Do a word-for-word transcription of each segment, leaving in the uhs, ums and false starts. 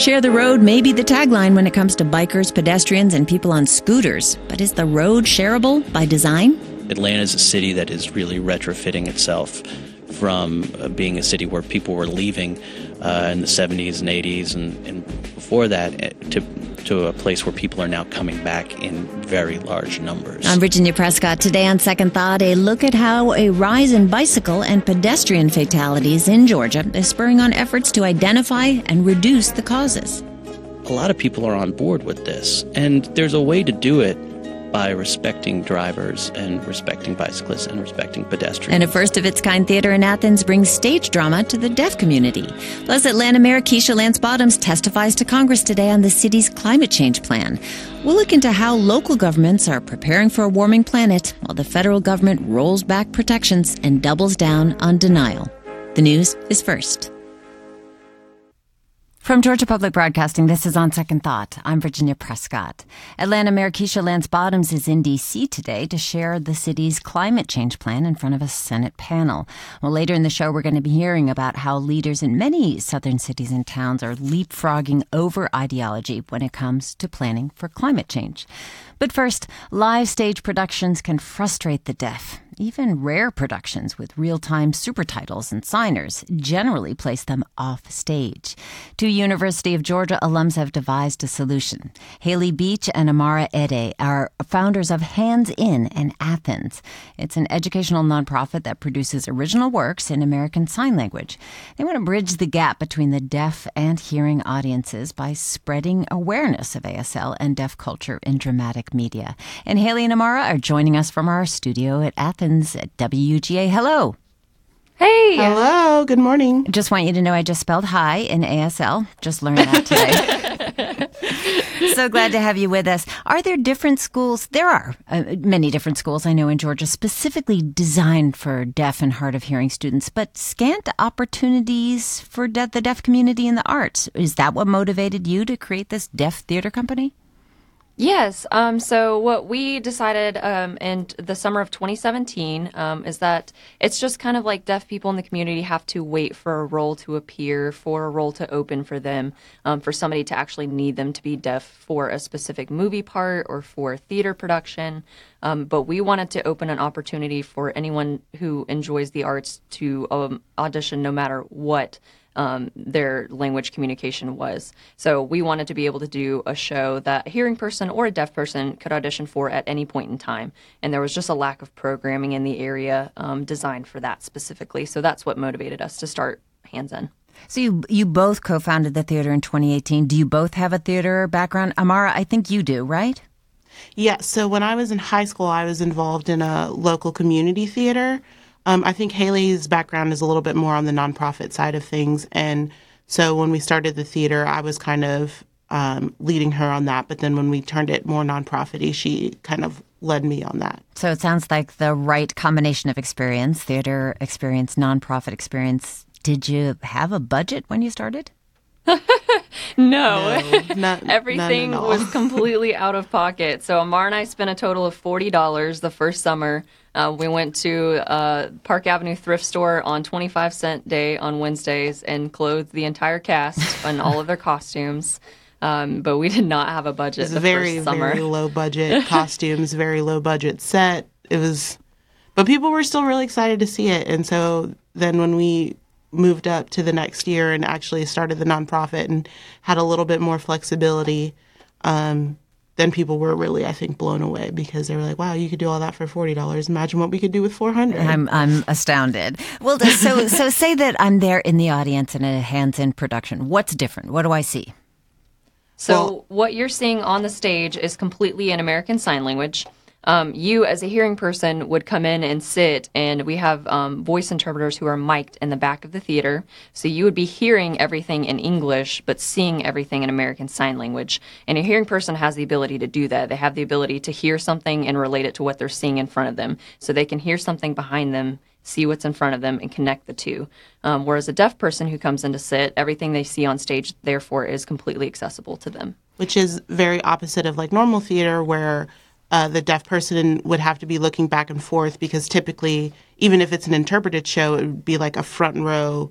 Share the road may be the tagline when it comes to bikers, pedestrians, and people on scooters. But is the road shareable by design? Atlanta is a city that is really retrofitting itself from being a city where people were leaving uh, in the seventies and eighties and, and before that to to a place where people are now coming back in very large numbers. I'm Virginia Prescott. Today on Second Thought, a look at how a rise in bicycle and pedestrian fatalities in Georgia is spurring on efforts to identify and reduce the causes. A lot of people are on board with this, and there's a way to do it by respecting drivers and respecting bicyclists and respecting pedestrians. And a first-of-its-kind theater in Athens brings stage drama to the deaf community. Plus, Atlanta Mayor Keisha Lance Bottoms testifies to Congress today on the city's climate change plan. We'll look into how local governments are preparing for a warming planet while the federal government rolls back protections and doubles down on denial. The news is first. From Georgia Public Broadcasting, this is On Second Thought. I'm Virginia Prescott. Atlanta Mayor Keisha Lance Bottoms is in D C today to share the city's climate change plan in front of a Senate panel. Well, later in the show, we're going to be hearing about how leaders in many southern cities and towns are leapfrogging over ideology when it comes to planning for climate change. But first, live stage productions can frustrate the deaf. Even rare productions with real-time supertitles and signers generally place them off stage. Two University of Georgia alums have devised a solution. Haley Beach and Amara Ede are founders of Hands In in Athens. It's an educational nonprofit that produces original works in American Sign Language. They want to bridge the gap between the deaf and hearing audiences by spreading awareness of A S L and deaf culture in dramatic media. And Haley and Amara are joining us from our studio at Athens. At W U G A. Hello. Hey. Hello. Good morning. Just want you to know I just spelled hi in A S L. Just learned that today. So glad to have you with us. Are there different schools? There are uh, many different schools, I know, in Georgia, specifically designed for deaf and hard of hearing students, but scant opportunities for de- the deaf community in the arts. Is that what motivated you to create this deaf theater company? Yes. Um, so what we decided um, in the summer of twenty seventeen um, is that it's just kind of like deaf people in the community have to wait for a role to appear, for a role to open for them, um, for somebody to actually need them to be deaf for a specific movie part or for theater production. Um, but we wanted to open an opportunity for anyone who enjoys the arts to um, audition no matter what Um, their language communication was. So we wanted to be able to do a show that a hearing person or a deaf person could audition for at any point in time. And there was just a lack of programming in the area um, designed for that specifically. So that's what motivated us to start Hands In. So you you both co-founded the theater in twenty eighteen. Do you both have a theater background? Amara, I think you do, right? Yeah. So when I was in high school, I was involved in a local community theater. Um, I think Haley's background is a little bit more on the nonprofit side of things. And so when we started the theater, I was kind of um, leading her on that. But then when we turned it more nonprofit-y, she kind of led me on that. So it sounds like the right combination of experience, theater experience, nonprofit experience. Did you have a budget when you started? No, no not, everything was completely out of pocket. So Amar and I spent a total of forty dollars the first summer. Uh, we went to uh, Park Avenue Thrift Store on twenty-five cent day on Wednesdays and clothed the entire cast and all of their costumes. Um, but we did not have a budget the very, first summer. Very low budget costumes, very low budget set. It was, but people were still really excited to see it. And so then when we moved up to the next year and actually started the nonprofit and had a little bit more flexibility, um, then people were really, I think, blown away because they were like, wow, you could do all that for forty dollars. Imagine what we could do with four hundred dollars. I'm I'm astounded. Well, so so say that I'm there in the audience in a hands-in production. What's different? What do I see? So well, what you're seeing on the stage is completely in American Sign Language. Um, you, as a hearing person, would come in and sit, and we have um, voice interpreters who are mic'd in the back of the theater. So you would be hearing everything in English, but seeing everything in American Sign Language. And a hearing person has the ability to do that. They have the ability to hear something and relate it to what they're seeing in front of them. So they can hear something behind them, see what's in front of them, and connect the two. Um, whereas a deaf person who comes in to sit, everything they see on stage, therefore, is completely accessible to them. Which is very opposite of, like, normal theater where Uh, the deaf person would have to be looking back and forth because typically, even if it's an interpreted show, it would be like a front row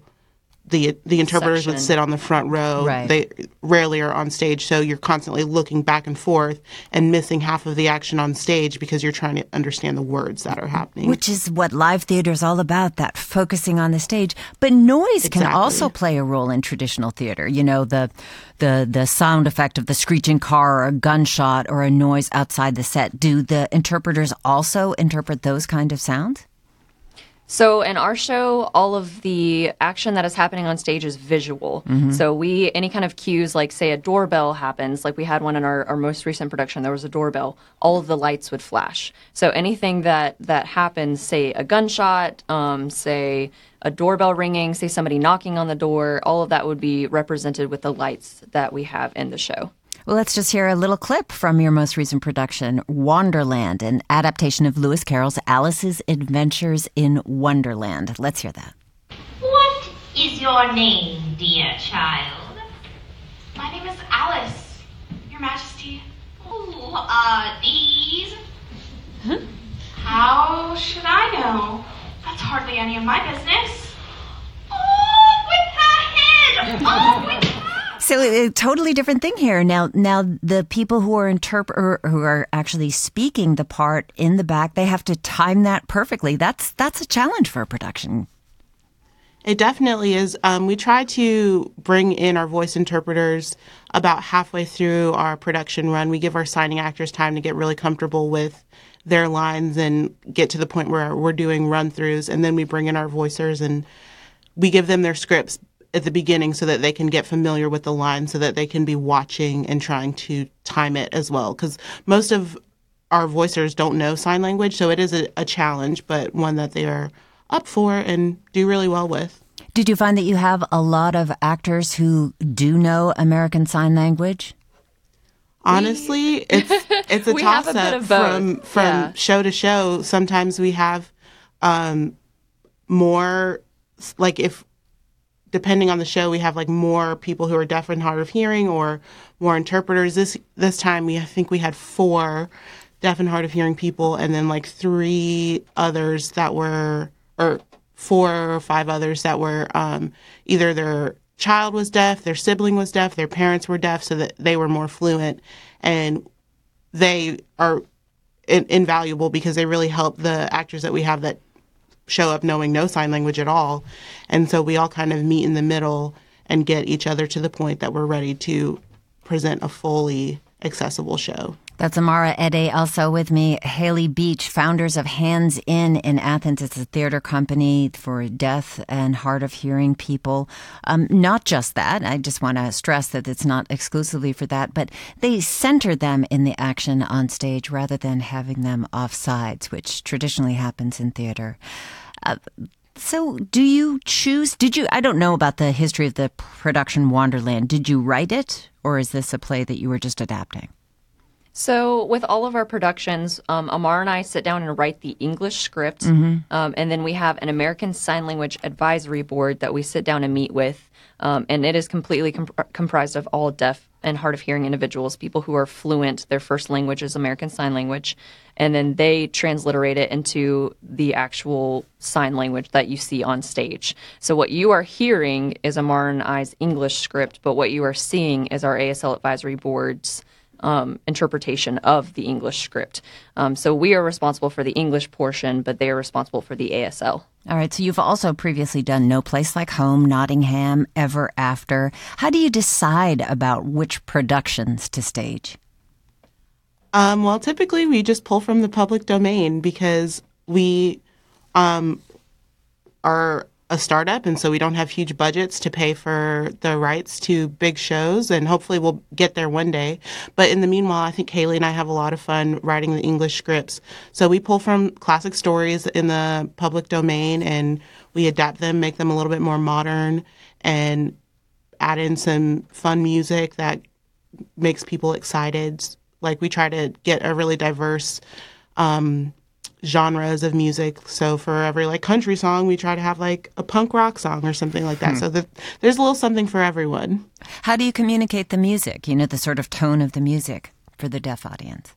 the the interpreters section. Would sit on the front row. Right. They rarely are on stage, so you're constantly looking back and forth and missing half of the action on stage because you're trying to understand the words that are happening. Which is what live theater is all about, that focusing on the stage. But noise exactly. can also play a role in traditional theater. You know, the, the, the sound effect of the screeching car or a gunshot or a noise outside the set. Do the interpreters also interpret those kind of sounds? So in our show, all of the action that is happening on stage is visual. Mm-hmm. So we, any kind of cues, like say a doorbell happens, like we had one in our, our most recent production, there was a doorbell, all of the lights would flash. So anything that, that happens, say a gunshot, um, say a doorbell ringing, say somebody knocking on the door, all of that would be represented with the lights that we have in the show. Well, let's just hear a little clip from your most recent production, Wonderland, an adaptation of Lewis Carroll's Alice's Adventures in Wonderland. Let's hear that. What is your name, dear child? My name is Alice, Your Majesty. Who are these? Huh? How should I know? That's hardly any of my business. Oh, with her head! Oh, with her head! So a totally different thing here. Now, now the people who are interp- or who are actually speaking the part in the back, they have to time that perfectly. That's that's a challenge for a production. It definitely is. Um, we try to bring in our voice interpreters about halfway through our production run. We give our signing actors time to get really comfortable with their lines and get to the point where we're doing run-throughs, and then we bring in our voicers and we give them their scripts at the beginning so that they can get familiar with the line, so that they can be watching and trying to time it as well. Because most of our voicers don't know sign language, so it is a, a challenge, but one that they are up for and do really well with. Did you find that you have a lot of actors who do know American Sign Language? Honestly, we... it's it's a toss-up from, from yeah. show to show. Sometimes we have um, more, like if depending on the show, we have like more people who are deaf and hard of hearing or more interpreters. This this time, we I think we had four deaf and hard of hearing people, and then like three others that were, or four or five others that were um, either their child was deaf, their sibling was deaf, their parents were deaf, so that they were more fluent. And they are in- invaluable because they really help the actors that we have that show up knowing no sign language at all. And so we all kind of meet in the middle and get each other to the point that we're ready to present a fully accessible show. That's Amara Ede, also with me, Haley Beach, founders of Hands In in Athens. It's a theater company for deaf and hard of hearing people. Um, not just that. I just want to stress that it's not exclusively for that, but they center them in the action on stage rather than having them off sides, which traditionally happens in theater. Uh, so do you choose, did you, I don't know about the history of the production Wonderland. Did you write it, or is this a play that you were just adapting? So with all of our productions, um, Amara and I sit down and write the English script, mm-hmm. um, and then we have an American Sign Language Advisory Board that we sit down and meet with, um, and it is completely comp- comprised of all deaf and hard of hearing individuals, people who are fluent, their first language is American Sign Language, and then they transliterate it into the actual sign language that you see on stage. So what you are hearing is Amara and I's English script, but what you are seeing is our A S L Advisory Board's Um, interpretation of the English script. Um, so we are responsible for the English portion, but they are responsible for the A S L. All right. So you've also previously done No Place Like Home, Nottingham, Ever After. How do you decide about which productions to stage? Um, well, typically we just pull from the public domain because we um, are a startup, and so we don't have huge budgets to pay for the rights to big shows, and hopefully we'll get there one day. But in the meanwhile, I think Haley and I have a lot of fun writing the English scripts. So we pull from classic stories in the public domain, and we adapt them, make them a little bit more modern, and add in some fun music that makes people excited. Like we try to get a really diverse um genres of music. So for every like country song, we try to have like a punk rock song or something like that. Hmm. So the, there's a little something for everyone. How do you communicate the music, you know, the sort of tone of the music for the deaf audience?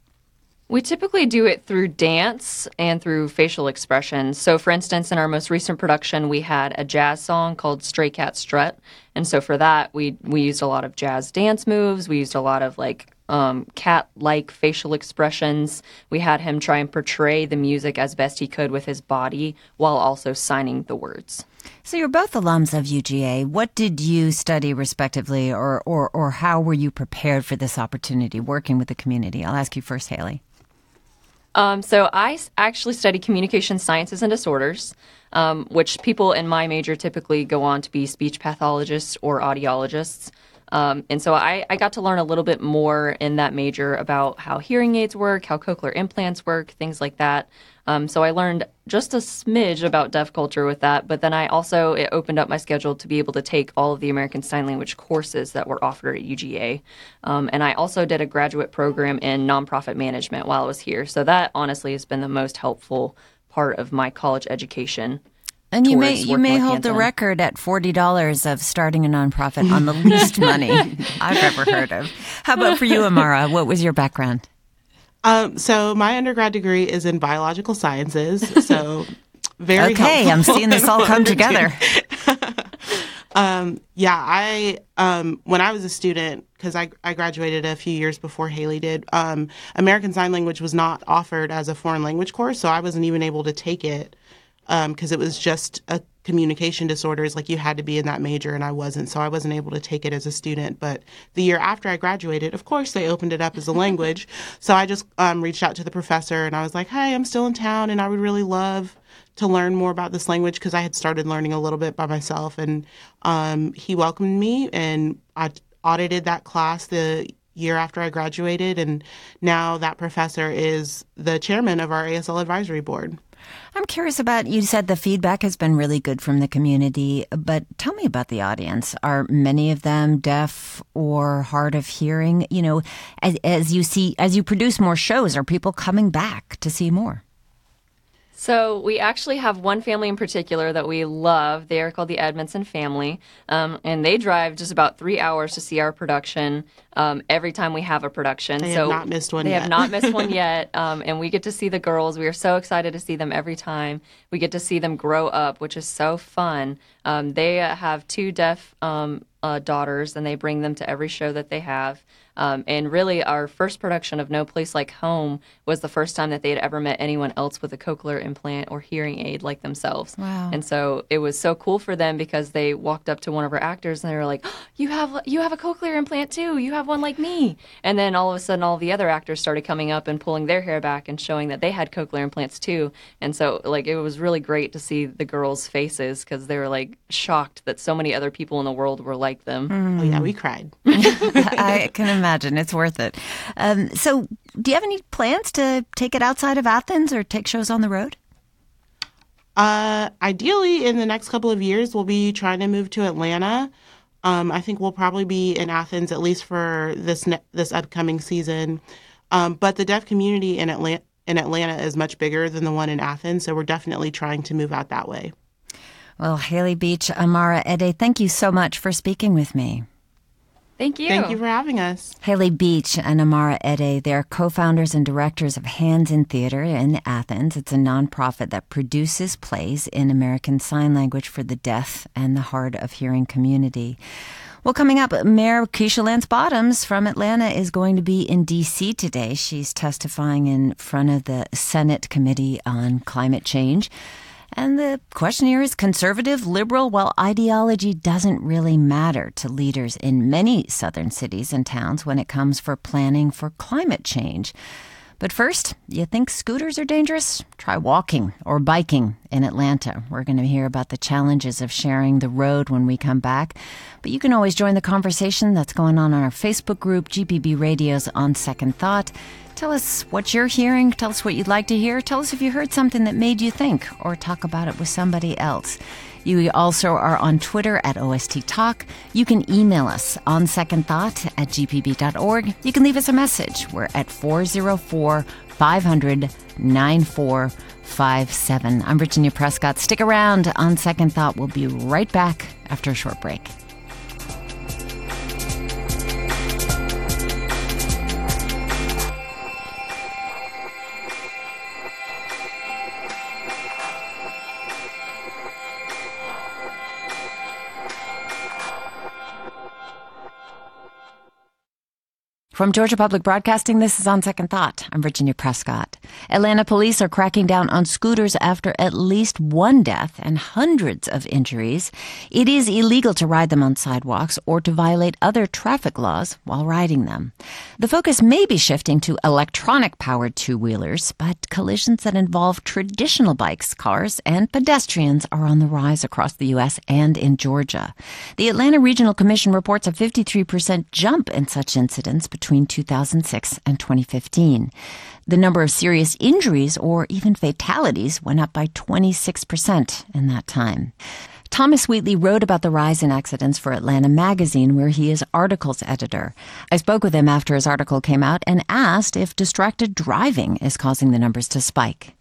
We typically do it through dance and through facial expressions. So, for instance, in our most recent production, we had a jazz song called Stray Cat Strut. And so for that, we we used a lot of jazz dance moves. We used a lot of, like, um, cat-like facial expressions. We had him try and portray the music as best he could with his body while also signing the words. So you're both alums of U G A. What did you study respectively, or, or, or how were you prepared for this opportunity working with the community? I'll ask you first, Haley. Um, so I actually study communication sciences and disorders, um, which people in my major typically go on to be speech pathologists or audiologists. Um, and so I, I got to learn a little bit more in that major about how hearing aids work, how cochlear implants work, things like that. Um, so I learned just a smidge about deaf culture with that, but then I also, it opened up my schedule to be able to take all of the American Sign Language courses that were offered at U G A. Um, and I also did a graduate program in nonprofit management while I was here. So that honestly has been the most helpful part of my college education. And you may you may hold the record at forty dollars of starting a nonprofit on the least money I've ever heard of. How about for you, Amara? What was your background? Um, so my undergrad degree is in biological sciences. So very okay. I'm seeing this all come together. um, yeah, I um, when I was a student, because I, I graduated a few years before Haley did. Um, American Sign Language was not offered as a foreign language course, so I wasn't even able to take it. Because um, it was just a communication disorders, like you had to be in that major, and I wasn't, so I wasn't able to take it as a student. But the year after I graduated, of course, they opened it up as a language. So I just um, reached out to the professor, and I was like, hey, I'm still in town, and I would really love to learn more about this language, because I had started learning a little bit by myself. And um, he welcomed me, and I audited that class the year after I graduated, and now that professor is the chairman of our A S L advisory board. I'm curious about, you said the feedback has been really good from the community, but tell me about the audience. Are many of them deaf or hard of hearing? You know, as, as you see, as you produce more shows, are people coming back to see more? So we actually have one family in particular that we love. They are called the Edmondson family, um, and they drive just about three hours to see our production um, every time we have a production. They so have not missed one they yet. They have not missed one yet, um, and we get to see the girls. We are so excited to see them every time. We get to see them grow up, which is so fun. Um, they uh, have two deaf um, uh, daughters, and they bring them to every show that they have. Um, and really, our first production of No Place Like Home was the first time that they had ever met anyone else with a cochlear implant or hearing aid like themselves. Wow. And so it was so cool for them, because they walked up to one of our actors and they were like, oh, you have you have a cochlear implant too. You have one like me. And then all of a sudden, all the other actors started coming up and pulling their hair back and showing that they had cochlear implants too. And so, like, it was really great to see the girls' faces, because they were, like, shocked that so many other people in the world were like them. Mm. Oh, yeah, we cried. I can imagine. Imagine it's worth it. Um, so, do you have any plans to take it outside of Athens or take shows on the road? Uh, ideally, in the next couple of years, we'll be trying to move to Atlanta. Um, I think we'll probably be in Athens at least for this ne- this upcoming season. Um, but the deaf community in Atlanta in Atlanta is much bigger than the one in Athens, so we're definitely trying to move out that way. Well, Haley Beach, Amara Ede, thank you so much for speaking with me. Thank you. Thank you for having us. Haley Beach and Amara Ede, they're co-founders and directors of Hands In Theater in Athens. It's a nonprofit that produces plays in American Sign Language for the deaf and the hard of hearing community. Well, coming up, Mayor Keisha Lance Bottoms from Atlanta is going to be in D C today. She's testifying in front of the Senate Committee on Climate Change. And the question here is conservative, liberal, well, ideology doesn't really matter to leaders in many southern cities and towns when it comes for planning for climate change. But first, you think scooters are dangerous? Try walking or biking in Atlanta. We're going to hear about the challenges of sharing the road when we come back. But you can always join the conversation that's going on on our Facebook group, G P B Radio's On Second Thought. Tell us what you're hearing. Tell us what you'd like to hear. Tell us if you heard something that made you think, or talk about it with somebody else. You also are on Twitter at O S T Talk. You can email us on second thought at g p b dot org. You can leave us a message. We're at four oh four, five hundred, nine four five seven. I'm Virginia Prescott. Stick around. On Second Thought, we'll be right back after a short break. From Georgia Public Broadcasting, this is On Second Thought. I'm Virginia Prescott. Atlanta police are cracking down on scooters after at least one death and hundreds of injuries. It is illegal to ride them on sidewalks or to violate other traffic laws while riding them. The focus may be shifting to electronic-powered two-wheelers, but collisions that involve traditional bikes, cars, and pedestrians are on the rise across the U S and in Georgia. The Atlanta Regional Commission reports a fifty-three percent jump in such incidents between two thousand six and twenty fifteen. The number of serious injuries or even fatalities went up by twenty-six percent in that time. Thomas Wheatley wrote about the rise in accidents for Atlanta Magazine, where he is articles editor. I spoke with him after his article came out and asked if distracted driving is causing the numbers to spike.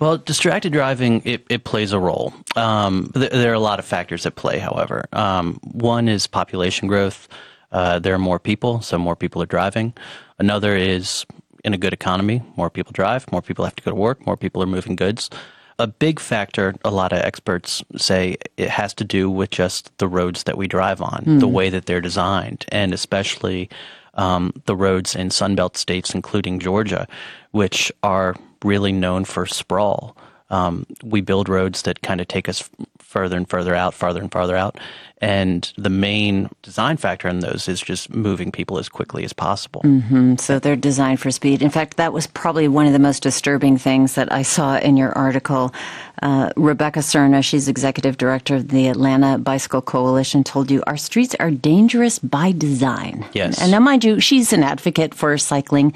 Well, distracted driving, it, it plays a role. Um, th- there are a lot of factors at play, however. Um, one is population growth. Uh, there are more people, so more people are driving. Another is, in a good economy, more people drive, more people have to go to work, more people are moving goods. A big factor, a lot of experts say, it has to do with just the roads that we drive on, mm. the way that they're designed, and especially um, the roads in Sunbelt states, including Georgia, which are really known for sprawl. Um, we build roads that kind of take us further and further out, farther and farther out. And the main design factor in those is just moving people as quickly as possible. Mm-hmm. So they're designed for speed. In fact, that was probably one of the most disturbing things that I saw in your article. Uh, Rebecca Cerna, she's executive director of the Atlanta Bicycle Coalition, told you our streets are dangerous by design. Yes. And now, mind you, she's an advocate for cycling.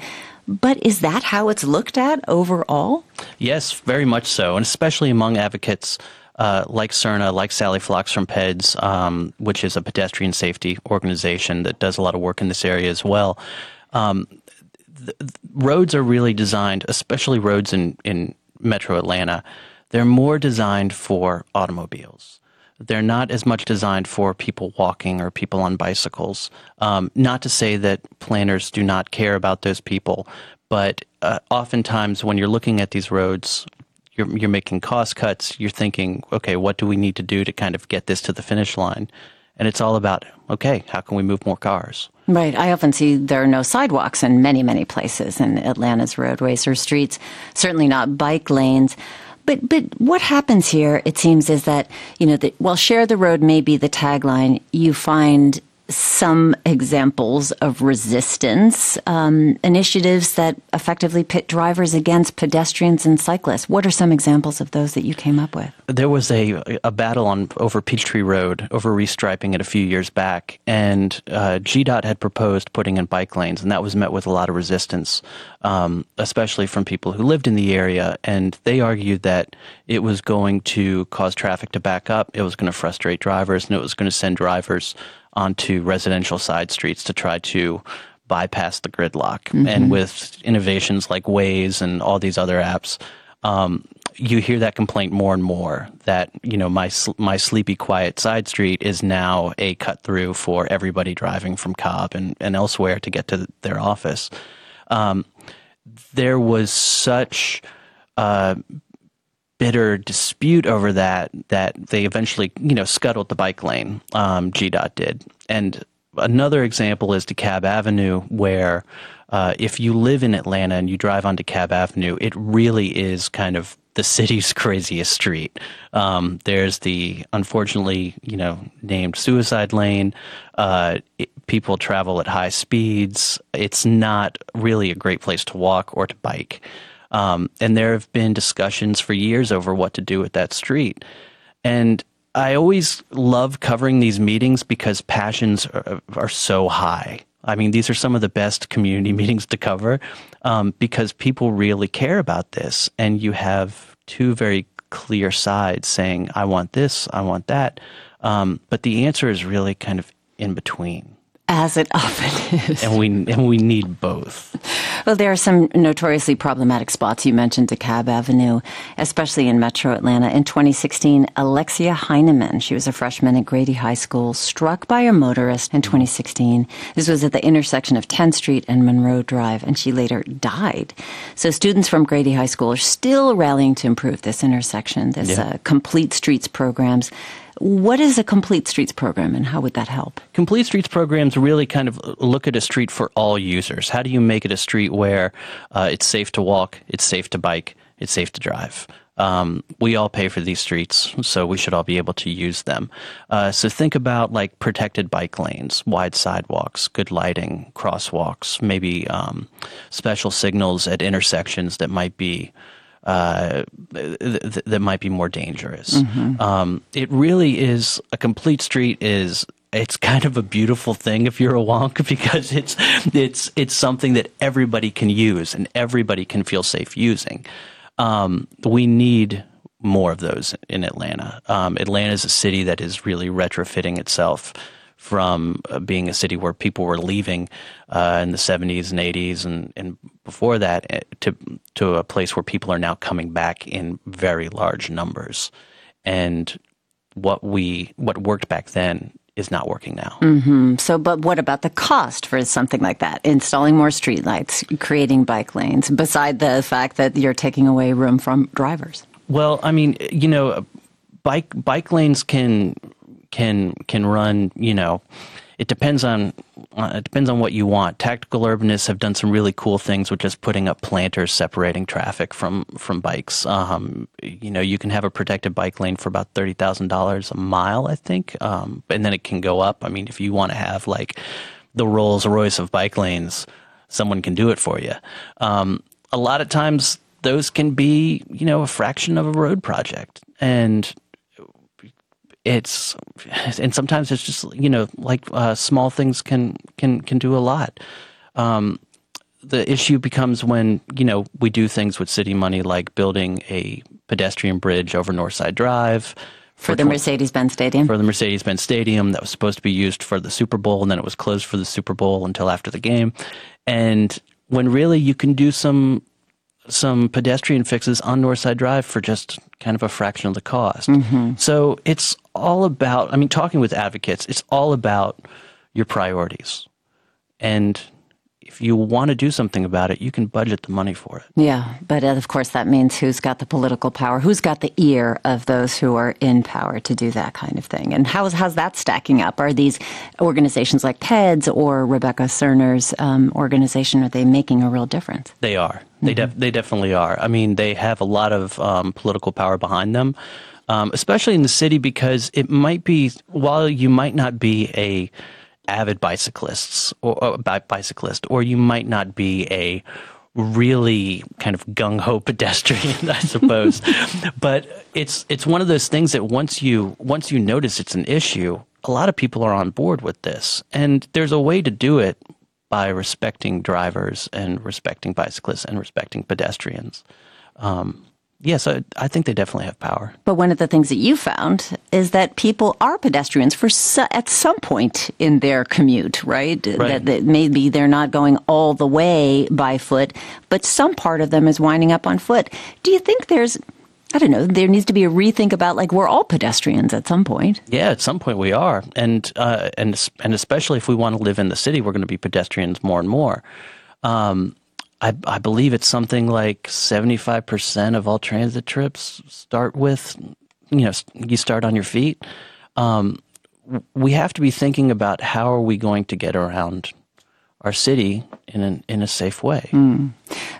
But is that how it's looked at overall? Yes, very much so, and especially among advocates uh, like Cerna, like Sally Phlox from P E D S, um, which is a pedestrian safety organization that does a lot of work in this area as well. Um, the, the roads are really designed, especially roads in, in metro Atlanta, they're more designed for automobiles. They're not as much designed for people walking or people on bicycles. Um, not to say that planners do not care about those people, but uh, oftentimes when you're looking at these roads, you're, you're making cost cuts. You're thinking, okay, what do we need to do to kind of get this to the finish line? And it's all about, okay, how can we move more cars? Right. I often see there are no sidewalks in many, many places in Atlanta's roadways or streets, certainly not bike lanes. But but what happens here, it seems, is that, you know, the, while share the road may be the tagline, you find some examples of resistance, um, initiatives that effectively pit drivers against pedestrians and cyclists. What are some examples of those that you came up with? There was a, a battle on over Peachtree Road over restriping it a few years back, and uh, G D O T had proposed putting in bike lanes, and that was met with a lot of resistance, um, especially from people who lived in the area, and they argued that it was going to cause traffic to back up, it was going to frustrate drivers, and it was going to send drivers onto residential side streets to try to bypass the gridlock. Mm-hmm. And with innovations like Waze and all these other apps, um, you hear that complaint more and more that, you know, my my sleepy, quiet side street is now a cut through for everybody driving from Cobb and, and elsewhere to get to their office. Um, there was such uh, bitter dispute over that, that they eventually, you know, scuttled the bike lane, um, G D O T did. And another example is DeKalb Avenue, where uh, if you live in Atlanta and you drive on DeKalb Avenue, it really is kind of the city's craziest street. Um, there's the, unfortunately, you know, named suicide lane. Uh, it, people travel at high speeds. It's not really a great place to walk or to bike. Um, and there have been discussions for years over what to do with that street. And I always love covering these meetings because passions are, are so high. I mean, these are some of the best community meetings to cover um, because people really care about this. And you have two very clear sides saying, I want this, I want that. Um, but the answer is really kind of in between. As it often is. And we and we need both. Well, there are some notoriously problematic spots. You mentioned DeKalb Avenue, especially in metro Atlanta. In twenty sixteen, Alexia Heineman, she was a freshman at Grady High School, struck by a motorist in twenty sixteen. This was at the intersection of tenth Street and Monroe Drive, and she later died. So students from Grady High School are still rallying to improve this intersection, this yeah. uh, Complete Streets programs. What is a Complete Streets program, and how would that help? Complete Streets programs really kind of look at a street for all users. How do you make it a street where uh, it's safe to walk, it's safe to bike, it's safe to drive? Um, we all pay for these streets, so we should all be able to use them. Uh, so think about like protected bike lanes, wide sidewalks, good lighting, crosswalks, maybe um, special signals at intersections that might be uh, th- that might be more dangerous. Mm-hmm. Um, it really is a complete street is. It's kind of a beautiful thing if you're a wonk, because it's it's it's something that everybody can use and everybody can feel safe using. Um, we need more of those in Atlanta. Um, Atlanta is a city that is really retrofitting itself from uh, being a city where people were leaving uh, in the seventies and eighties and, and before that to to a place where people are now coming back in very large numbers. And what we what worked back then is not working now. Mm-hmm. So, but what about the cost for something like that? Installing more streetlights, creating bike lanes, beside the fact that you're taking away room from drivers? Well, I mean, you know, bike bike lanes can can can run. You know, it depends on uh, it depends on what you want. Tactical urbanists have done some really cool things with just putting up planters separating traffic from from bikes. Um, you know, you can have a protected bike lane for about thirty thousand dollars a mile, I think, um, and then it can go up. I mean, if you want to have like the Rolls Royce of bike lanes, someone can do it for you. Um, a lot of times, those can be, you know, a fraction of a road project, and It's and sometimes it's just, you know, like uh, small things can can can do a lot. Um, the issue becomes when, you know, we do things with city money, like building a pedestrian bridge over Northside Drive for, for the Mercedes-Benz Stadium. For the Mercedes-Benz Stadium that was supposed to be used for the Super Bowl, and then it was closed for the Super Bowl until after the game. And when really you can do some. some pedestrian fixes on Northside Drive for just kind of a fraction of the cost. Mm-hmm. So it's all about, I mean, talking with advocates, it's all about your priorities. And if you want to do something about it, you can budget the money for it. Yeah, but of course that means who's got the political power, who's got the ear of those who are in power to do that kind of thing. And how's, how's that stacking up? Are these organizations like P E D S or Rebecca Serner's um, organization, are they making a real difference? They are. They def- they definitely are. I mean, they have a lot of um, political power behind them, um, especially in the city, because it might be, while you might not be a avid bicyclists or, or bicyclist, or you might not be a really kind of gung-ho pedestrian, I suppose, but it's it's one of those things that once you once you notice it's an issue, a lot of people are on board with this, and there's a way to do it by respecting drivers and respecting bicyclists and respecting pedestrians. Um, yes, yeah, so I think they definitely have power. But one of the things that you found is that people are pedestrians for so, at some point in their commute, right? right. That, that maybe they're not going all the way by foot, but some part of them is winding up on foot. Do you think there's, I don't know, there needs to be a rethink about, like, we're all pedestrians at some point? Yeah, at some point we are. And uh, and, and especially if we want to live in the city, we're going to be pedestrians more and more. Um I, I believe it's something like seventy-five percent of all transit trips start with, you know, you start on your feet. Um, we have to be thinking about how are we going to get around our city in an, in a safe way. Mm.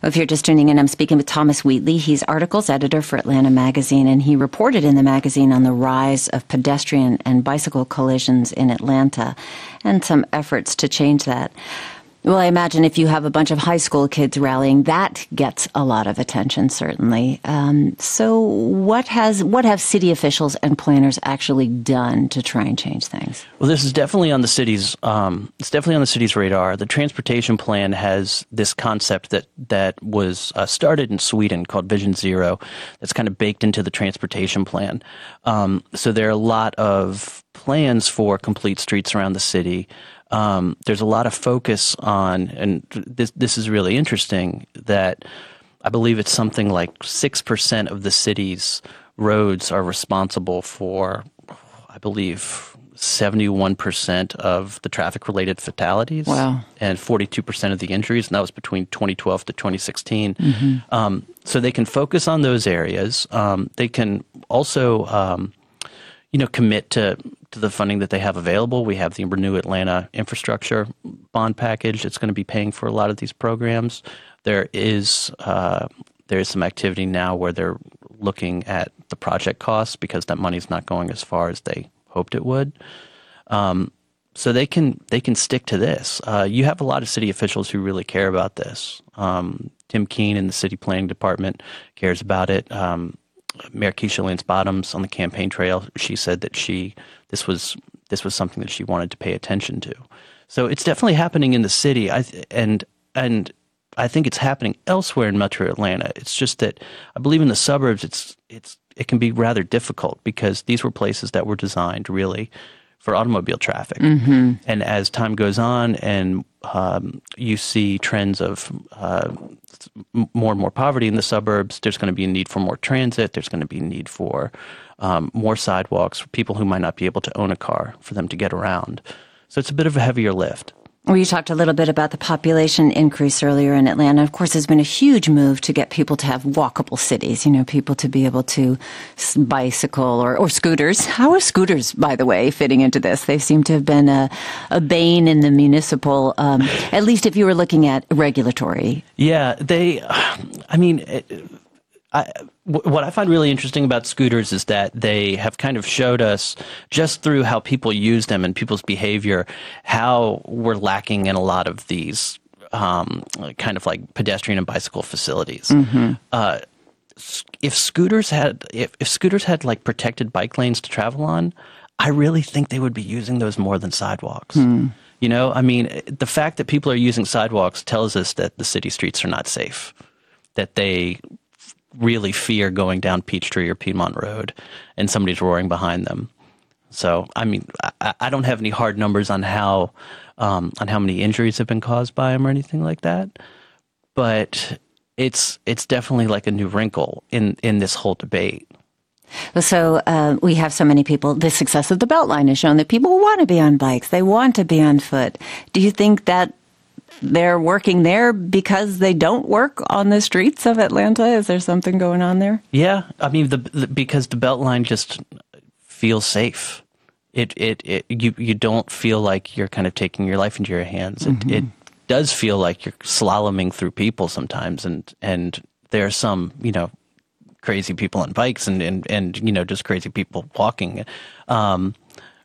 If you're just tuning in, I'm speaking with Thomas Wheatley. He's articles editor for Atlanta Magazine, and he reported in the magazine on the rise of pedestrian and bicycle collisions in Atlanta and some efforts to change that. Well, I imagine if you have a bunch of high school kids rallying, that gets a lot of attention, certainly. Um, so what has what have city officials and planners actually done to try and change things? Well, this is definitely on the city's um, it's definitely on the city's radar. The transportation plan has this concept that that was uh, started in Sweden called Vision Zero. That's kind of baked into the transportation plan. Um, so there are a lot of plans for complete streets around the city. Um, there's a lot of focus on, and this this is really interesting, that I believe it's something like six percent of the city's roads are responsible for, I believe, seventy-one percent of the traffic-related fatalities. Wow. And forty-two percent of the injuries, and that was between twenty twelve to twenty sixteen. Mm-hmm. Um, so they can focus on those areas. Um, they can also... Um, you know, commit to, to the funding that they have available. We have the Renew Atlanta Infrastructure Bond Package that's going to be paying for a lot of these programs. There is uh, there is some activity now where they're looking at the project costs because that money's not going as far as they hoped it would. Um, so they can they can stick to this. Uh, you have a lot of city officials who really care about this. Um, Tim Keene in the city planning department cares about it. Um, Mayor Keisha Lance Bottoms on the campaign trail, she said that she this was this was something that she wanted to pay attention to. So it's definitely happening in the city. I th- and and I think it's happening elsewhere in Metro Atlanta. It's just that I believe in the suburbs, it's it's it can be rather difficult because these were places that were designed really for automobile traffic. Mm-hmm. And as time goes on and um, you see trends of uh, more and more poverty in the suburbs, there's going to be a need for more transit. There's going to be a need for um, more sidewalks for people who might not be able to own a car for them to get around. So it's a bit of a heavier lift. Well, you talked a little bit about the population increase earlier in Atlanta. Of course, there's been a huge move to get people to have walkable cities, you know, people to be able to bicycle or, or scooters. How are scooters, by the way, fitting into this? They seem to have been a, a bane in the municipal, um, at least if you were looking at regulatory. Yeah, they, I mean, I, what I find really interesting about scooters is that they have kind of showed us just through how people use them and people's behavior, how we're lacking in a lot of these um, kind of like pedestrian and bicycle facilities. Mm-hmm. Uh, if scooters had, if, if scooters had like protected bike lanes to travel on, I really think they would be using those more than sidewalks. Mm. You know, I mean, the fact that people are using sidewalks tells us that the city streets are not safe, that they really fear going down Peachtree or Piedmont Road and somebody's roaring behind them. So, I mean, I, I don't have any hard numbers on how um, on how many injuries have been caused by them or anything like that. But it's it's definitely like a new wrinkle in, in this whole debate. So uh, we have so many people. The success of the Beltline has shown that people want to be on bikes. They want to be on foot. Do you think that they're working there because they don't work on the streets of Atlanta? Is there something going on there? Yeah. I mean, the, the, because the Beltline just feels safe. It, it, it, you, you don't feel like you're kind of taking your life into your hands. It, mm-hmm. it does feel like you're slaloming through people sometimes. And, and there are some, you know, crazy people on bikes and, and, and, you know, just crazy people walking. Um,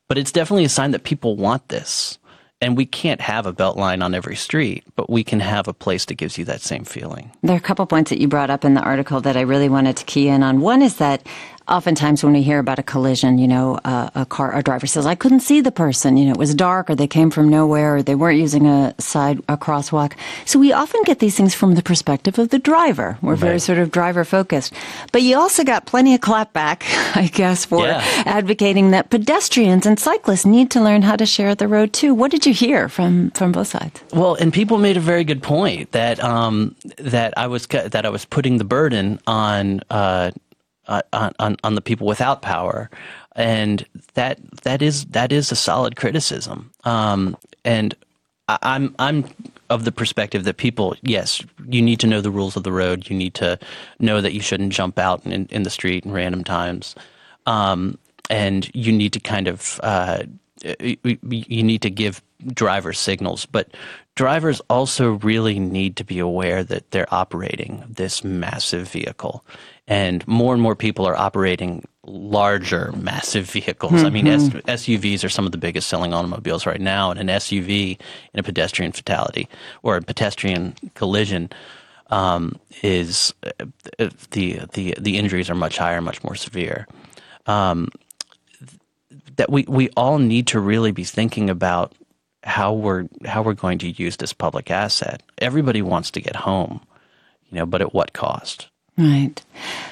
but it's definitely a sign that people want this. And we can't have a Beltline on every street, but we can have a place that gives you that same feeling. There are a couple points that you brought up in the article that I really wanted to key in on. One is that oftentimes when we hear about a collision, you know, uh, a car, a driver says, I couldn't see the person, you know, it was dark or they came from nowhere or they weren't using a side, a crosswalk. So we often get these things from the perspective of the driver. We're right. very sort of driver focused. But you also got plenty of clapback, I guess, for yeah. advocating that pedestrians and cyclists need to learn how to share the road too. What did you hear from, from both sides? Well, and people made a very good point that, um, that I was, that I was putting the burden on, uh, Uh, on, on the people without power, and that that is that is a solid criticism. Um, and I, I'm I'm of the perspective that people, yes, you need to know the rules of the road. You need to know that you shouldn't jump out in, in the street in random times, um, and you need to kind of uh, you need to give drivers signals. But drivers also really need to be aware that they're operating this massive vehicle. And more and more people are operating larger, massive vehicles. Mm-hmm. I mean, S- SUVs are some of the biggest selling automobiles right now. And an S U V in a pedestrian fatality or a pedestrian collision um, is uh, the the the injuries are much higher, much more severe. Um, that we we all need to really be thinking about how we're how we're going to use this public asset. Everybody wants to get home, you know, but at what cost? Right.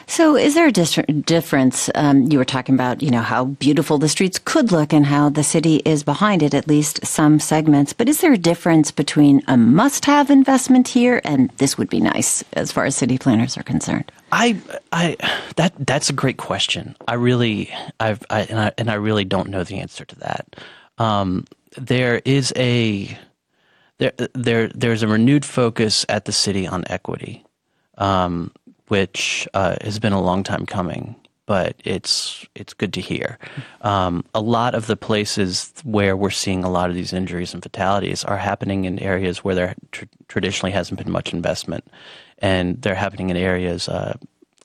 So is there a dis- difference? Um, you were talking about, you know, how beautiful the streets could look and how the city is behind it, at least some segments. But is there a difference between a must-have investment here and this would be nice as far as city planners are concerned? I, I, that, that's a great question. I really, I've, I, and I, and I really don't know the answer to that. Um, there is a, there, there, there's a renewed focus at the city on equity. Um, which uh, has been a long time coming. but it's it's good to hear. Um, a lot of the places where we're seeing a lot of these injuries and fatalities are happening in areas where there tr- traditionally hasn't been much investment. And they're happening in areas uh,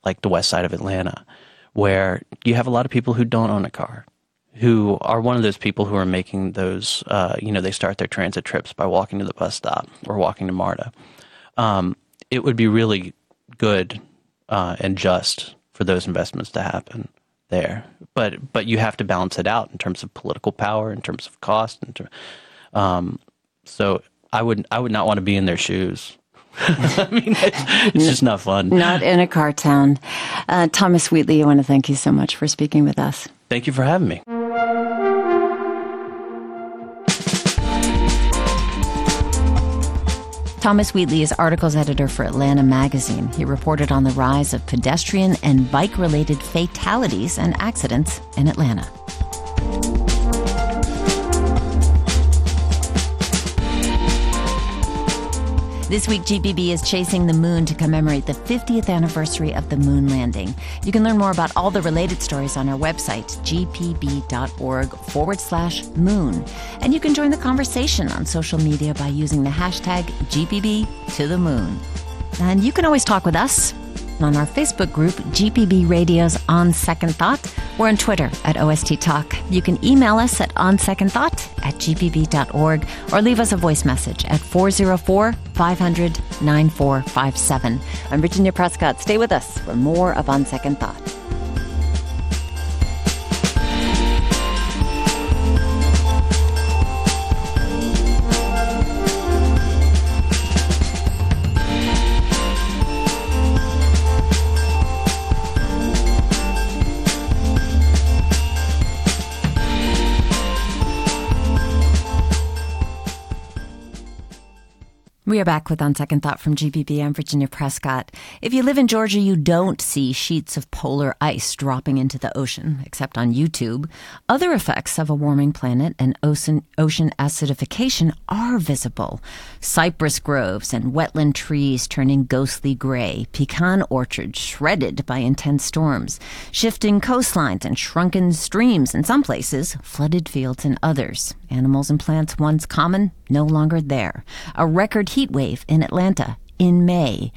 like the west side of Atlanta, where you have a lot of people who don't own a car, who are one of those people who are making those, uh, you know, they start their transit trips by walking to the bus stop or walking to MARTA. Um, it would be really good uh, and just for those investments to happen there. But but you have to balance it out in terms of political power, in terms of cost. In ter- um, so I would, I would not want to be in their shoes. I mean, it's, it's just not fun. Not in a car town. Uh, Thomas Wheatley, I want to thank you so much for speaking with us. Thank you for having me. Thomas Wheatley is articles editor for Atlanta Magazine. He reported on the rise of pedestrian and bike-related fatalities and accidents in Atlanta. This week, G P B is chasing the moon to commemorate the fiftieth anniversary of the moon landing. You can learn more about all the related stories on our website, gpb.org forward slash moon. And you can join the conversation on social media by using the hashtag G P B to the moon. And you can always talk with us on our Facebook group, G P B Radio's On Second Thought. We're on Twitter at O S T Talk. You can email us at onsecondthought at g p b dot org or leave us a voice message at four oh four, five hundred, ninety-four fifty-seven. I'm Virginia Prescott. Stay with us for more of On Second Thought. We are back with On Second Thought from G P B. I'm Virginia Prescott. If you live in Georgia, you don't see sheets of polar ice dropping into the ocean, except on YouTube. Other effects of a warming planet and ocean, ocean acidification are visible. Cypress groves and wetland trees turning ghostly gray, pecan orchards shredded by intense storms, shifting coastlines and shrunken streams in some places, flooded fields in others. Animals and plants once common, no longer there. A record heat wave in Atlanta in May.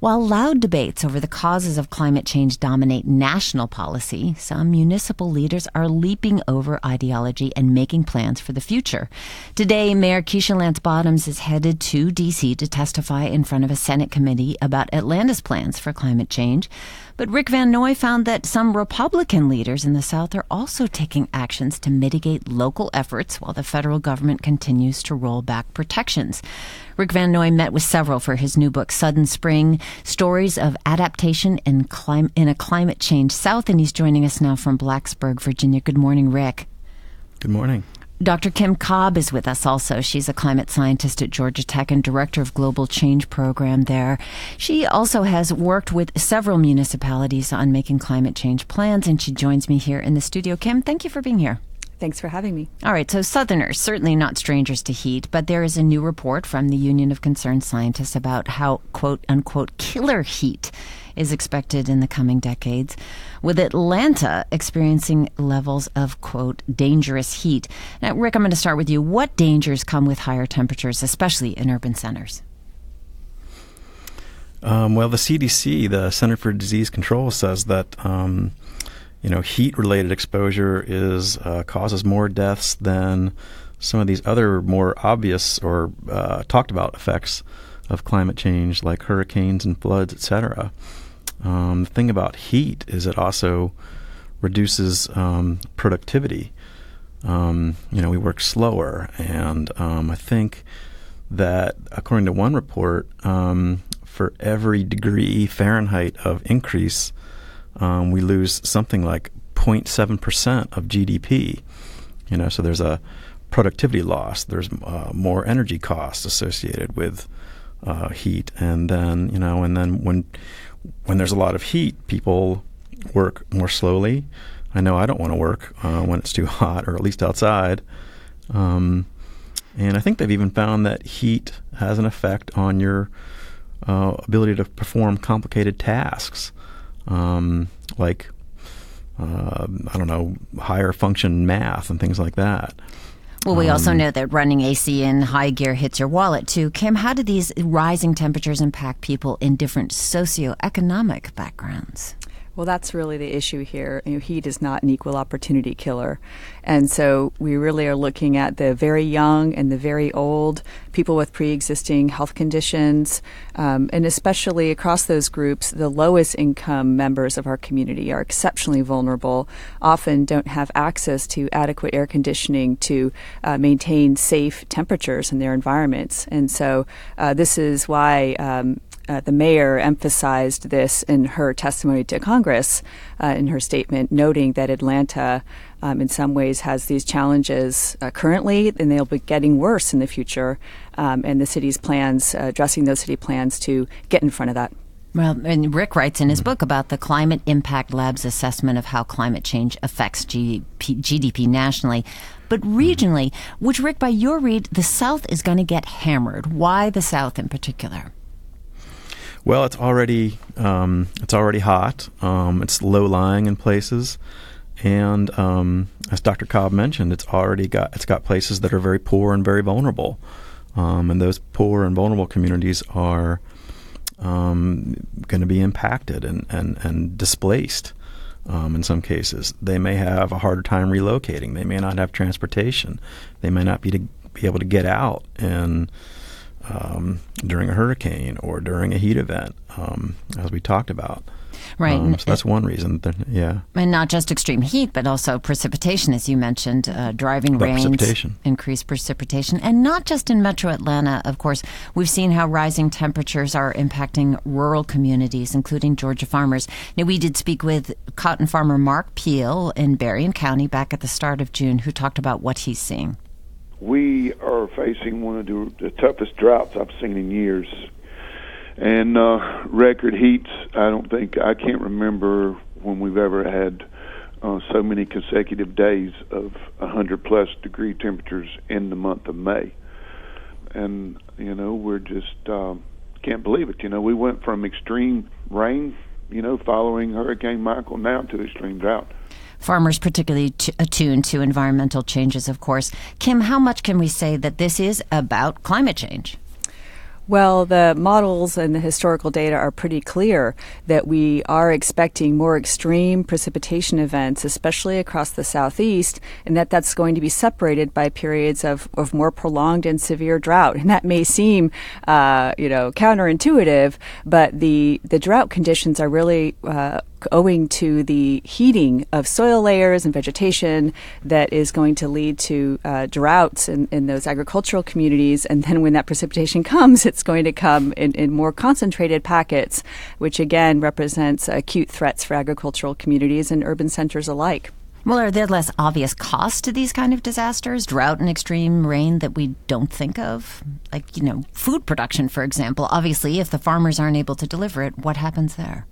While loud debates over the causes of climate change dominate national policy, some municipal leaders are leaping over ideology and making plans for the future. Today, Mayor Keisha Lance Bottoms is headed to D C to testify in front of a Senate committee about Atlanta's plans for climate change. But Rick Van Noy found that some Republican leaders in the South are also taking actions to mitigate local efforts while the federal government continues to roll back protections. Rick Van Noy met with several for his new book, Sudden Spring, Stories of Adaptation in, Clim- in a Climate Change South, and he's joining us now from Blacksburg, Virginia. Good morning, Rick. Good morning. Doctor Kim Cobb is with us also. She's a climate scientist at Georgia Tech and director of Global Change Program there. She also has worked with several municipalities on making climate change plans, and she joins me here in the studio. Kim, thank you for being here. Thanks for having me. All right, so Southerners, certainly not strangers to heat, but there is a new report from the Union of Concerned Scientists about how, quote, unquote, killer heat is expected in the coming decades, with Atlanta experiencing levels of, quote, dangerous heat. Now, Rick, I'm going to start with you. What dangers come with higher temperatures, especially in urban centers? Um, well, the C D C, the Center for Disease Control, says that um you know, heat-related exposure is uh, causes more deaths than some of these other more obvious or uh, talked-about effects of climate change, like hurricanes and floods, et cetera. Um, the thing about heat is it also reduces um, productivity. Um, you know, we work slower, and um, I think that, according to one report, um, for every degree Fahrenheit of increase, Um, we lose something like zero point seven percent of G D P. You know, so there's a productivity loss. There's uh, more energy costs associated with uh, heat, and then you know, and then when when there's a lot of heat, people work more slowly. I know I don't want to work uh, when it's too hot, or at least outside. Um, and I think they've even found that heat has an effect on your uh, ability to perform complicated tasks. Um, like uh, I don't know, higher function math and things like that. Well, we um, also know that running A C in high gear hits your wallet, too. Kim, how do these rising temperatures impact people in different socioeconomic backgrounds? Well, that's really the issue here. You know, heat is not an equal opportunity killer. And so we really are looking at the very young and the very old, people with pre-existing health conditions, um, and especially across those groups, the lowest income members of our community are exceptionally vulnerable, often don't have access to adequate air conditioning to uh, maintain safe temperatures in their environments. And so uh, this is why um, Uh, the mayor emphasized this in her testimony to Congress, uh, in her statement, noting that Atlanta um, in some ways has these challenges uh, currently, and they'll be getting worse in the future, um, and the city's plans, uh, addressing those city plans to get in front of that. Well, and Rick writes in his book about the Climate Impact Lab's assessment of how climate change affects G D P nationally. But regionally, which, Rick, by your read, the South is going to get hammered. Why the South in particular? Well, it's already um, it's already hot. Um, it's low-lying in places, and um, as Doctor Cobb mentioned, it's already got it's got places that are very poor and very vulnerable, um, and those poor and vulnerable communities are um, going to be impacted and and and displaced. Um, in some cases, they may have a harder time relocating. They may not have transportation. They may not be to be able to get out and. Um, during a hurricane or during a heat event, um, as we talked about. Right. Um, so that's one reason. That yeah. And not just extreme heat, but also precipitation, as you mentioned, uh, driving but rains, precipitation. Increased precipitation. And not just in metro Atlanta, of course. We've seen how rising temperatures are impacting rural communities, including Georgia farmers. Now, we did speak with cotton farmer Mark Peel in Berrien County back at the start of June, who talked about what he's seeing. We are facing one of the, the toughest droughts I've seen in years, and uh, record heats. I don't think I can't remember when we've ever had uh, so many consecutive days of one hundred plus degree temperatures in the month of May. And you know, we're just um, can't believe it. You know, we went from extreme rain, you know, following Hurricane Michael, now to extreme drought. Farmers particularly t- attuned to environmental changes, of course. Kim, how much can we say that this is about climate change? Well, the models and the historical data are pretty clear that we are expecting more extreme precipitation events, especially across the southeast, and that that's going to be separated by periods of, of more prolonged and severe drought. And that may seem, uh, you know, counterintuitive, but the, the drought conditions are really uh, owing to the heating of soil layers and vegetation that is going to lead to uh, droughts in, in those agricultural communities. And then when that precipitation comes, it's going to come in, in more concentrated packets, which again represents acute threats for agricultural communities and urban centers alike. Well, are there less obvious costs to these kind of disasters, drought and extreme rain, that we don't think of? Like, you know, food production, for example. Obviously, if the farmers aren't able to deliver it, what happens there?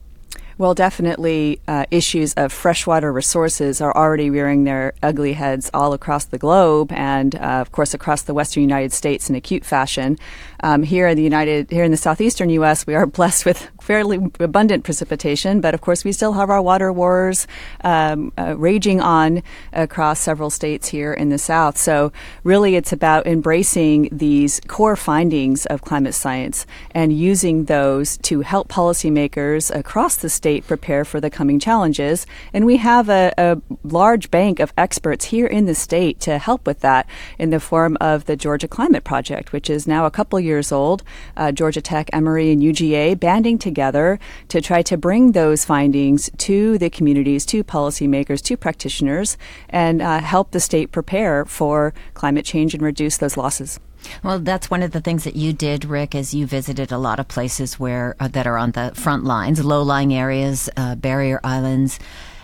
Well, definitely uh, issues of freshwater resources are already rearing their ugly heads all across the globe and, uh, of course, across the western United States in acute fashion. Um, here in the United, here in the southeastern U S, we are blessed with fairly abundant precipitation, but, of course, we still have our water wars um, uh, raging on across several states here in the South. So really it's about embracing these core findings of climate science and using those to help policymakers across the state prepare for the coming challenges. And we have a, a large bank of experts here in the state to help with that in the form of the Georgia Climate Project, which is now a couple years old. Uh, Georgia Tech, Emory, and U G A banding together to try to bring those findings to the communities, to policymakers, to practitioners, and uh, help the state prepare for climate change and reduce those losses. Well, that's one of the things that you did, Rick, is you visited a lot of places where uh, that are on the front lines, low-lying areas, uh, barrier islands,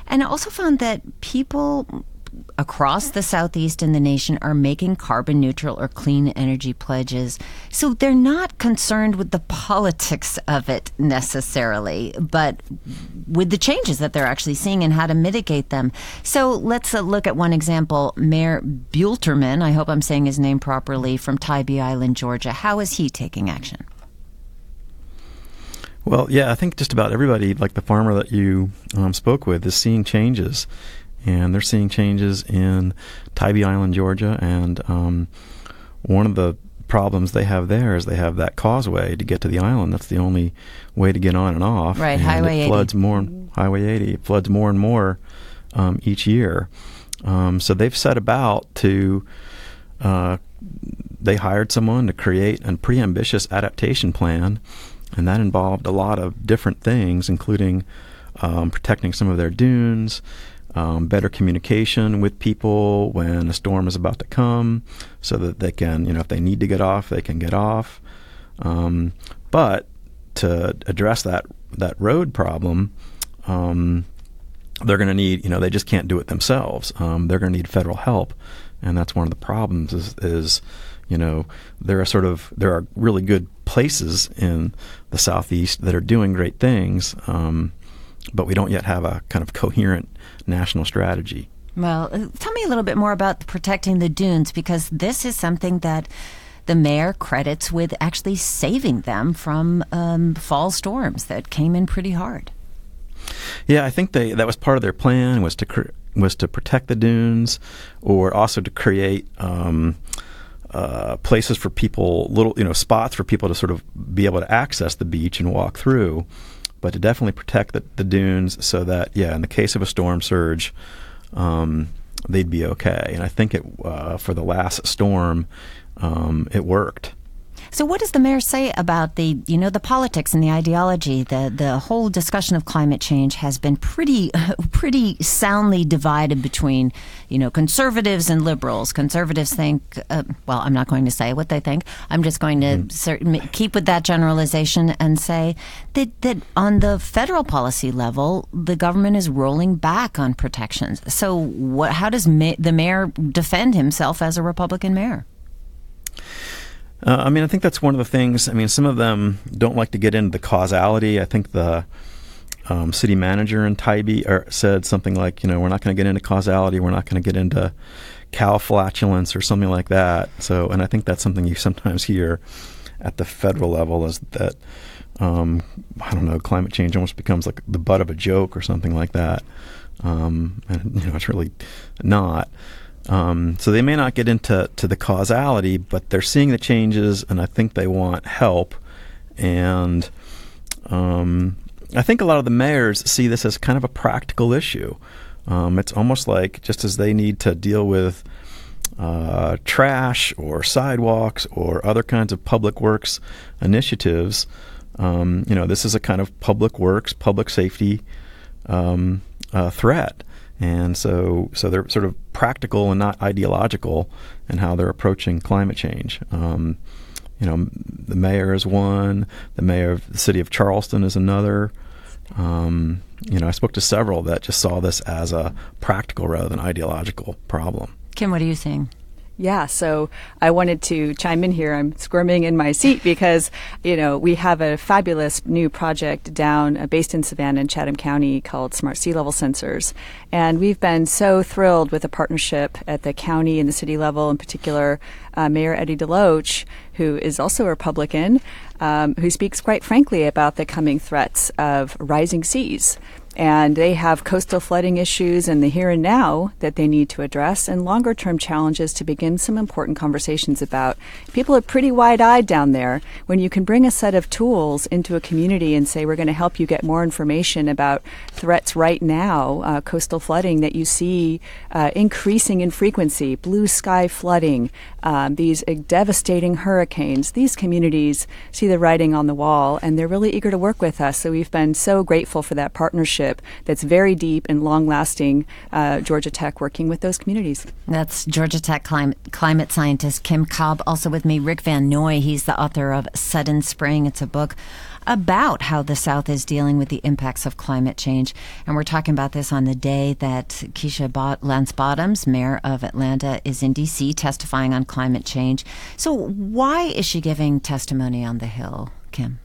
and I also found that people across the southeast in the nation are making carbon neutral or clean energy pledges. So they're not concerned with the politics of it necessarily, but with the changes that they're actually seeing and how to mitigate them. So let's uh, look at one example. Mayor Buelterman, I hope I'm saying his name properly, from Tybee Island, Georgia. How is he taking action? Well, yeah, I think just about everybody, like the farmer that you um, spoke with, is seeing changes. And they're seeing changes in Tybee Island, Georgia. And um, one of the problems they have there is they have that causeway to get to the island. That's the only way to get on and off. Right, and Highway eighty. Floods more, Highway eighty. It floods more and more um, each year. Um, so they've set about to... Uh, they hired someone to create a pretty ambitious adaptation plan, and that involved a lot of different things, including um, protecting some of their dunes, um, better communication with people when a storm is about to come, so that they can, you know, if they need to get off, they can get off. Um, but to address that that road problem, um, they're going to need, you know, they just can't do it themselves. Um, they're going to need federal help. And that's one of the problems is, is, you know, there are sort of there are really good places in the Southeast that are doing great things, um, but we don't yet have a kind of coherent national strategy. Well, tell me a little bit more about the protecting the dunes, because this is something that the mayor credits with actually saving them from um, fall storms that came in pretty hard. Yeah, I think they that was part of their plan was to cr- was to protect the dunes, or also to create um, uh, places for people, little you know spots for people to sort of be able to access the beach and walk through, but to definitely protect the, the dunes so that yeah, in the case of a storm surge, um, they'd be okay. And I think it uh, for the last storm, um, it worked. So what does the mayor say about the, you know, the politics and the ideology? The the whole discussion of climate change has been pretty pretty soundly divided between, you know, conservatives and liberals. Conservatives think, uh, well, I'm not going to say what they think. I'm just going to mm. certain, keep with that generalization and say that, that on the federal policy level, the government is rolling back on protections. So what, how does ma- the mayor defend himself as a Republican mayor? Uh, I mean, I think that's one of the things. I mean, some of them don't like to get into the causality. I think the um, city manager in Tybee er, said something like, you know, we're not going to get into causality. We're not going to get into cow flatulence or something like that. So, and I think that's something you sometimes hear at the federal level is that, um, I don't know, climate change almost becomes like the butt of a joke or something like that. Um, and, you know, it's really not. Um, so they may not get into to the causality, but they're seeing the changes, and I think they want help. And um, I think a lot of the mayors see this as kind of a practical issue. Um, it's almost like just as they need to deal with uh, trash or sidewalks or other kinds of public works initiatives, um, you know, this is a kind of public works, public safety um, uh, threat. And so, so they're sort of practical and not ideological in how they're approaching climate change. Um, you know, the mayor is one. The mayor of the city of Charleston is another. Um, you know, I spoke to several that just saw this as a practical rather than ideological problem. Kim, what are you seeing? Yeah, so I wanted to chime in here. I'm squirming in my seat because, you know, we have a fabulous new project down uh, based in Savannah in Chatham County called Smart Sea Level Sensors. And we've been so thrilled with the partnership at the county and the city level, in particular, uh, Mayor Eddie DeLoach, who is also a Republican, um, who speaks quite frankly about the coming threats of rising seas. And they have coastal flooding issues in the here and now that they need to address, and longer-term challenges to begin some important conversations about. People are pretty wide-eyed down there. When you can bring a set of tools into a community and say, we're going to help you get more information about threats right now, uh, coastal flooding that you see uh, increasing in frequency, blue sky flooding, um, these uh, devastating hurricanes, these communities see the writing on the wall, and they're really eager to work with us. So we've been so grateful for that partnership that's very deep and long-lasting. uh, Georgia Tech working with those communities. That's Georgia Tech climate, climate scientist Kim Cobb. Also with me, Rick Van Noy. He's the author of Sudden Spring. It's a book about how the South is dealing with the impacts of climate change. And we're talking about this on the day that Keisha Bot- Lance Bottoms, mayor of Atlanta, is in D C testifying on climate change. So why is she giving testimony on the Hill, Kim?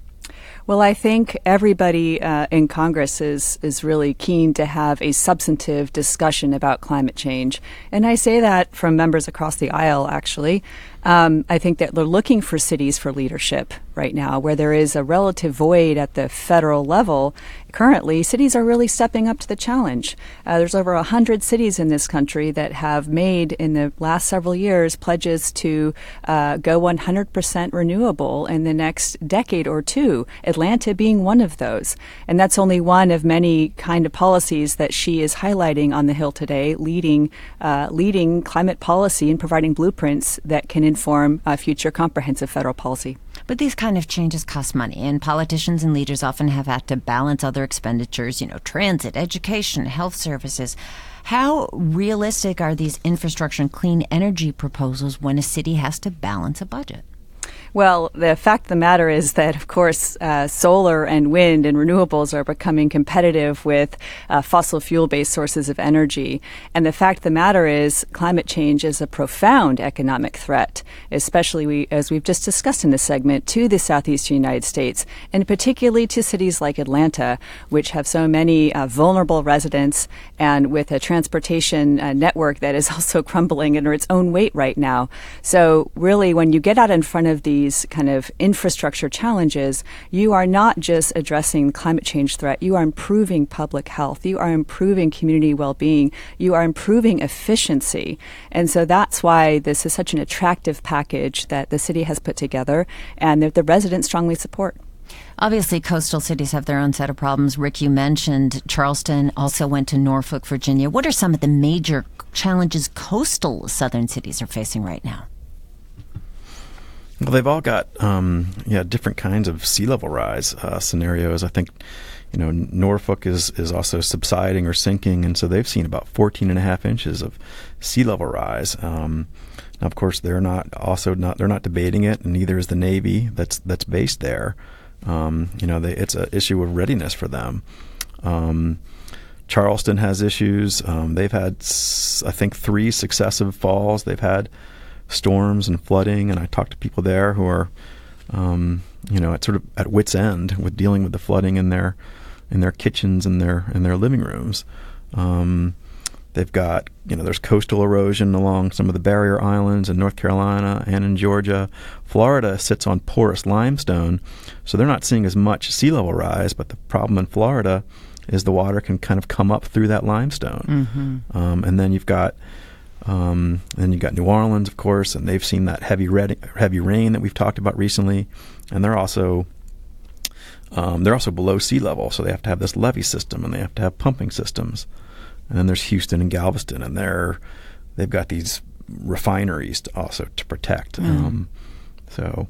Well, I think everybody uh, in Congress is, is really keen to have a substantive discussion about climate change. And I say that from members across the aisle, actually. Um, I think that they're looking for cities for leadership right now, where there is a relative void at the federal level. Currently, cities are really stepping up to the challenge. Uh, there's over one hundred cities in this country that have made, in the last several years, pledges to uh, go one hundred percent renewable in the next decade or two, Atlanta being one of those. And that's only one of many kind of policies that she is highlighting on the Hill today, leading, uh, leading climate policy and providing blueprints that can inform uh, future comprehensive federal policy. But these kind of changes cost money, and politicians and leaders often have had to balance other expenditures, you know, transit, education, health services. How realistic are these infrastructure and clean energy proposals when a city has to balance a budget? Well, the fact of the matter is that, of course, uh, solar and wind and renewables are becoming competitive with uh, fossil fuel-based sources of energy. And the fact of the matter is climate change is a profound economic threat, especially, we, as we've just discussed in this segment, to the southeastern United States, and particularly to cities like Atlanta, which have so many uh, vulnerable residents, and with a transportation uh, network that is also crumbling under its own weight right now. So really, when you get out in front of the these kind of infrastructure challenges, you are not just addressing the climate change threat, you are improving public health, you are improving community well-being, you are improving efficiency. And so that's why this is such an attractive package that the city has put together and that the residents strongly support. Obviously, coastal cities have their own set of problems. Rick, you mentioned Charleston, also went to Norfolk, Virginia. What are some of the major challenges coastal southern cities are facing right now? Well, they've all got um, yeah different kinds of sea level rise uh, scenarios. I think you know Norfolk is, is also subsiding or sinking, and so they've seen about fourteen and a half inches of sea level rise. Um, now, of course, they're not also not they're not debating it, and neither is the Navy that's that's based there. Um, you know, they, it's an issue of readiness for them. Um, Charleston has issues. Um, they've had I think three successive falls. They've had storms and flooding, and I talk to people there who are, um, you know, at sort of at wit's end with dealing with the flooding in their, in their kitchens and their in their living rooms. Um, they've got you know there's coastal erosion along some of the barrier islands in North Carolina and in Georgia. Florida sits on porous limestone, so they're not seeing as much sea level rise. But the problem in Florida is the water can kind of come up through that limestone, mm-hmm. um, and then you've got. Um, then you've got New Orleans, of course, and they've seen that heavy red, heavy rain that we've talked about recently, and they're also um, they're also below sea level, so they have to have this levee system and they have to have pumping systems. And then there's Houston and Galveston, and they're they've got these refineries to also to protect. Mm. Um, so.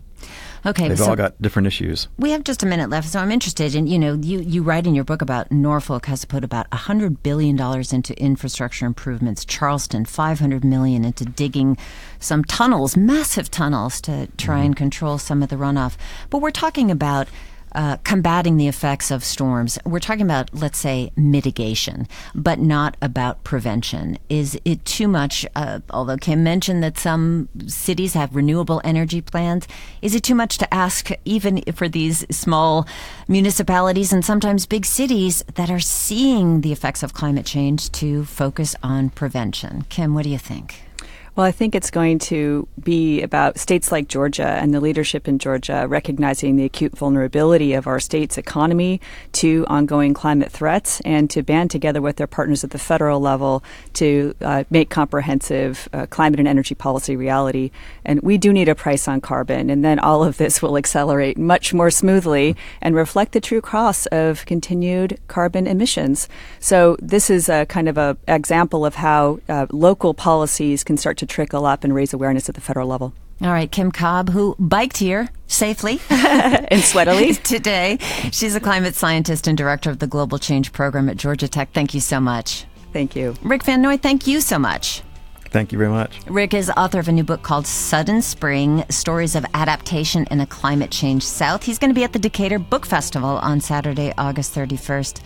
Okay, they've so all got different issues. We have just a minute left, so I'm interested in, you know, you, you write in your book about Norfolk has to put about one hundred billion dollars into infrastructure improvements, Charleston, five hundred million dollars into digging some tunnels, massive tunnels, to try mm-hmm. and control some of the runoff. But we're talking about uh, combating the effects of storms. We're talking about, let's say, mitigation, but not about prevention. Is it too much, uh, although Kim mentioned that some cities have renewable energy plans, is it too much to ask even for these small municipalities and sometimes big cities that are seeing the effects of climate change to focus on prevention? Kim, what do you think? Well, I think it's going to be about states like Georgia and the leadership in Georgia recognizing the acute vulnerability of our state's economy to ongoing climate threats, and to band together with their partners at the federal level to uh, make comprehensive uh, climate and energy policy reality. And we do need a price on carbon, and then all of this will accelerate much more smoothly and reflect the true costs of continued carbon emissions. So this is a kind of an example of how uh, local policies can start to to trickle up and raise awareness at the federal level. All right, Kim Cobb, who biked here safely and sweatily today. She's a climate scientist and director of the Global Change Program at Georgia Tech. Thank you so much. Thank you. Rick Van Noy, thank you so much. Thank you very much. Rick is author of a new book called Sudden Spring, Stories of Adaptation in a Climate Change South. He's going to be at the Decatur Book Festival on Saturday, August thirty-first.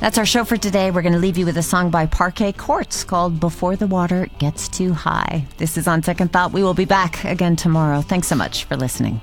That's our show for today. We're going to leave you with a song by Parquet Courts called Before the Water Gets Too High. This is On Second Thought. We will be back again tomorrow. Thanks so much for listening.